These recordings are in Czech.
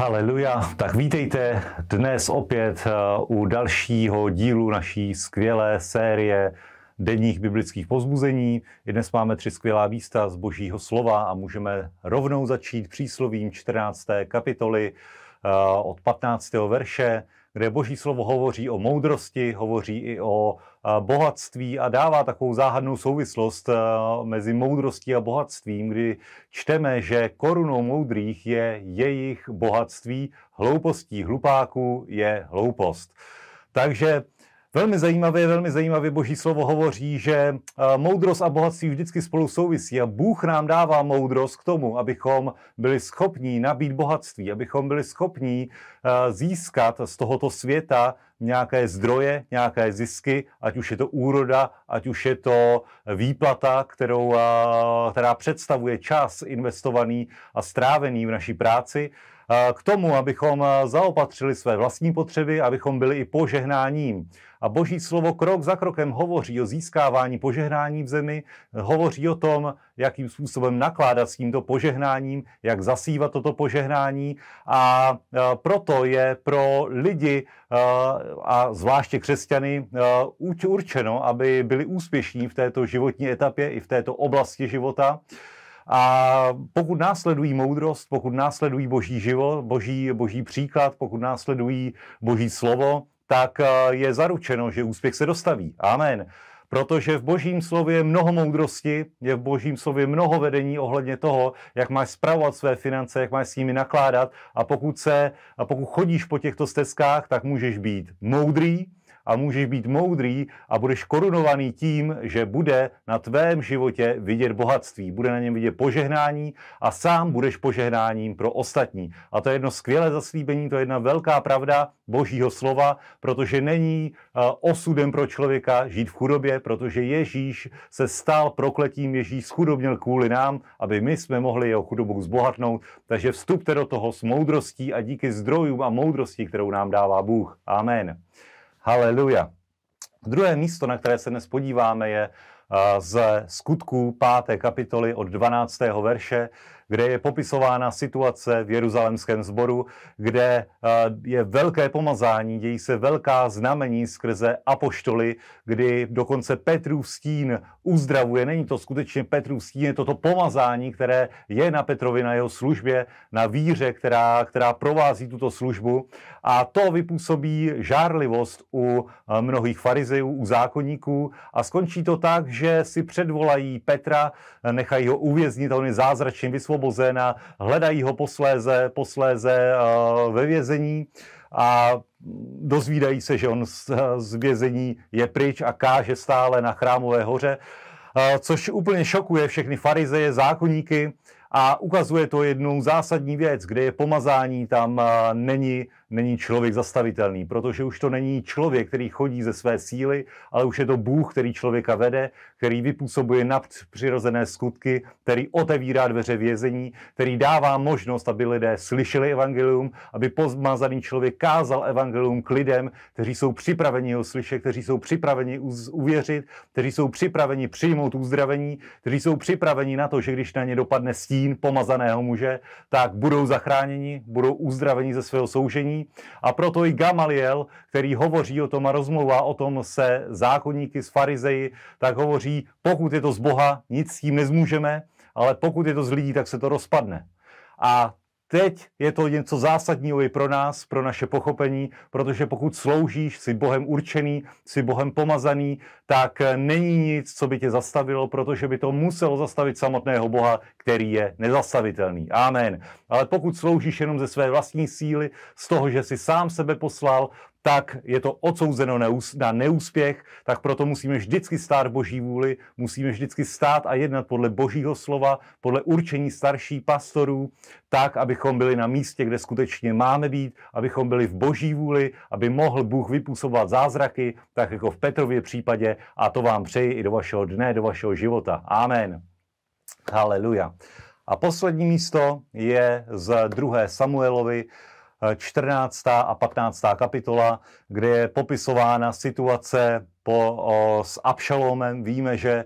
Haleluja, tak vítejte dnes opět u dalšího dílu naší skvělé série denních biblických povzbuzení. Dnes máme 3 skvělá místa z Božího slova a můžeme rovnou začít příslovím 14. kapitoly od 15. verše, kde Boží slovo hovoří o moudrosti, hovoří i o bohatství a dává takovou záhadnou souvislost mezi moudrostí a bohatstvím, kdy čteme, že korunou moudrých je jejich bohatství, hloupostí hlupáků je hloupost. Takže velmi zajímavě Boží slovo hovoří, že moudrost a bohatství vždycky spolu souvisí a Bůh nám dává moudrost k tomu, abychom byli schopní nabít bohatství, abychom byli schopní získat z tohoto světa nějaké zdroje, nějaké zisky, ať už je to úroda, ať už je to výplata, která představuje čas investovaný a strávený v naší práci, k tomu, abychom zaopatřili své vlastní potřeby, abychom byli i požehnáním. A Boží slovo krok za krokem hovoří o získávání požehnání v zemi, hovoří o tom, jakým způsobem nakládat s tímto požehnáním, jak zasívat toto požehnání. A proto je pro lidi a zvláště křesťany určeno, aby byli úspěšní v této životní etapě i v této oblasti života. A pokud následují moudrost, pokud následují Boží život, boží příklad, pokud následují Boží slovo, tak je zaručeno, že úspěch se dostaví. Amen. Protože v Božím slově je mnoho moudrosti, je v Božím slově mnoho vedení ohledně toho, jak máš spravovat své finance, jak máš s nimi nakládat. A pokud chodíš po těchto stezkách, tak můžeš být moudrý. A můžeš být moudrý a budeš korunovaný tím, že bude na tvém životě vidět bohatství, bude na něm vidět požehnání a sám budeš požehnáním pro ostatní. A to je jedno skvělé zaslíbení, to je jedna velká pravda Božího slova, protože není osudem pro člověka žít v chudobě, protože Ježíš se stal prokletím, Ježíš schudobněl kvůli nám, aby my jsme mohli jeho chudobu zbohatnout. Takže vstupte do toho s moudrostí a díky zdrojům a moudrosti, kterou nám dává Bůh. Amen. Haleluja. Druhé místo, na které se dnes podíváme, je ze Skutků 5. kapitoly od 12. verše, kde je popisována situace v jeruzalemském sboru, kde je velké pomazání, dějí se velká znamení skrze apoštoly, kdy dokonce Petrův stín uzdravuje. Není to skutečně Petrův stín, je toto pomazání, které je na Petrovi, na jeho službě, na víře, která provází tuto službu. A to vypůsobí žárlivost u mnohých farizejů, u zákonníků a skončí to tak, že si předvolají Petra, nechají ho uvěznit a on je zázračně vysvobozen a hledají ho posléze ve vězení a dozvídají se, že on z vězení je pryč a káže stále na Chrámové hoře, což úplně šokuje všechny farizeje, zákonníky a ukazuje to jednu zásadní věc, kde je pomazání, tam není člověk zastavitelný, protože už to není člověk, který chodí ze své síly, ale už je to Bůh, který člověka vede, který vypůsobuje nadpřirozené skutky, který otevírá dveře vězení, který dává možnost, aby lidé slyšeli evangelium, aby pomazaný člověk kázal evangelium k lidem, kteří jsou připraveni ho slyšet, kteří jsou připraveni uvěřit, kteří jsou připraveni přijmout uzdravení, kteří jsou připraveni na to, že když na ně dopadne stín pomazaného muže, tak budou zachráněni, budou uzdraveni ze svého soužení. A proto i Gamaliel, který hovoří o tom a rozmluvá o tom se zákonníky z farizeji, tak hovoří, pokud je to z Boha, nic s tím nezmůžeme, ale pokud je to z lidí, tak se to rozpadne. A teď je to něco zásadního i pro nás, pro naše pochopení, protože pokud sloužíš, jsi Bohem určený, jsi Bohem pomazaný, tak není nic, co by tě zastavilo, protože by to muselo zastavit samotného Boha, který je nezastavitelný. Amen. Ale pokud sloužíš jenom ze své vlastní síly, z toho, že jsi sám sebe poslal, tak je to odsouzeno na neúspěch, tak proto musíme vždycky stát Boží vůli, musíme vždycky stát a jednat podle Božího slova, podle určení starších pastorů, tak, abychom byli na místě, kde skutečně máme být, abychom byli v Boží vůli, aby mohl Bůh vypůsobovat zázraky, tak jako v Petrově případě, a to vám přeji i do vašeho dne, do vašeho života. Amen. Haleluja. A poslední místo je z 2. Samuelovi, 14. a 15. kapitola, kde je popisována situace s Abšalomem. Víme, že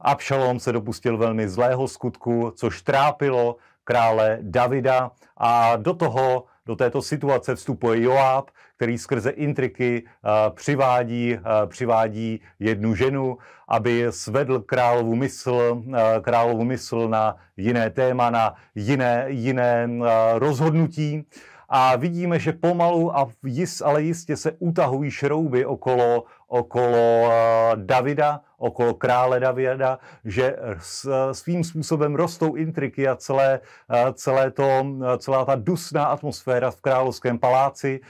Abšalom se dopustil velmi zlého skutku, což trápilo krále Davida a do toho Do této situace vstupuje Joáb, který skrze intriky přivádí jednu ženu, aby svedl královu mysl na jiné téma, na jiné rozhodnutí. A vidíme, že pomalu, ale jistě se utahují šrouby okolo Davida, okolo krále Davida, že svým způsobem rostou intriky a celá ta dusná atmosféra v královském paláci,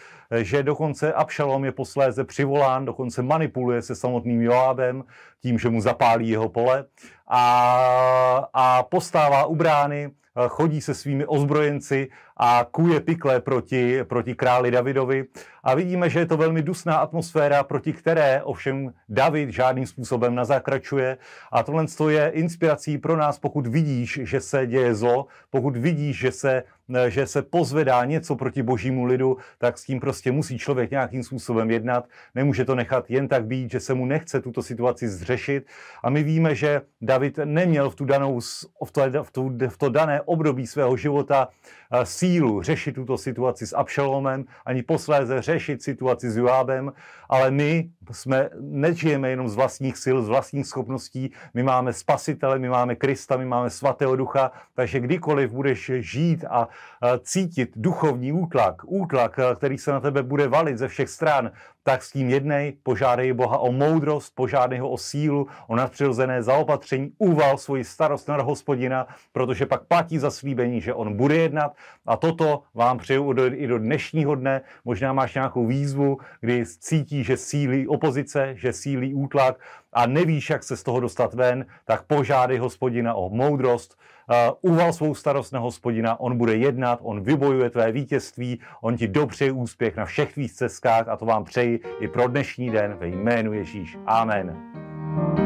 že dokonce Abšalom je posléze přivolán, dokonce manipuluje se samotným Joábem tím, že mu zapálí jeho pole a postává u brány, chodí se svými ozbrojenci a kuje pikle proti králi Davidovi. A vidíme, že je to velmi dusná atmosféra, proti které ovšem David žádným způsobem nezakračuje. A tohle je inspirací pro nás, pokud vidíš, že se děje zlo, pokud vidíš, že se pozvedá něco proti božímu lidu, tak s tím prostě musí člověk nějakým způsobem jednat. Nemůže to nechat jen tak být, že se mu nechce tuto situaci zřešit. A my víme, že David neměl v to dané období svého života sílu řešit tuto situaci s Abšalomem, ani posléze řešit situaci s Joábem, ale my nežijeme jenom z vlastních sil, z vlastních schopností, my máme Spasitele, my máme Krista, my máme Svatého Ducha, takže kdykoliv budeš žít a cítit duchovní útlak, který se na tebe bude valit ze všech stran, tak s tím jednej, požádej Boha o moudrost, požádej ho o sílu, o nadpřirozené zaopatření, uval svoji starost na Hospodina, protože pak platí zaslíbení, že on bude jednat. A toto vám přeju i do dnešního dne. Možná máš nějakou výzvu, kdy cítíš, že sílí opozice, že sílí útlak a nevíš, jak se z toho dostat ven, tak požádej Hospodina o moudrost, uval svou starost na Hospodina, on bude jednat, on vybojuje tvé vítězství, on ti dopřeje úspěch na všech tvých cestách a to vám přeji i pro dnešní den ve jménu Ježíš. Amen.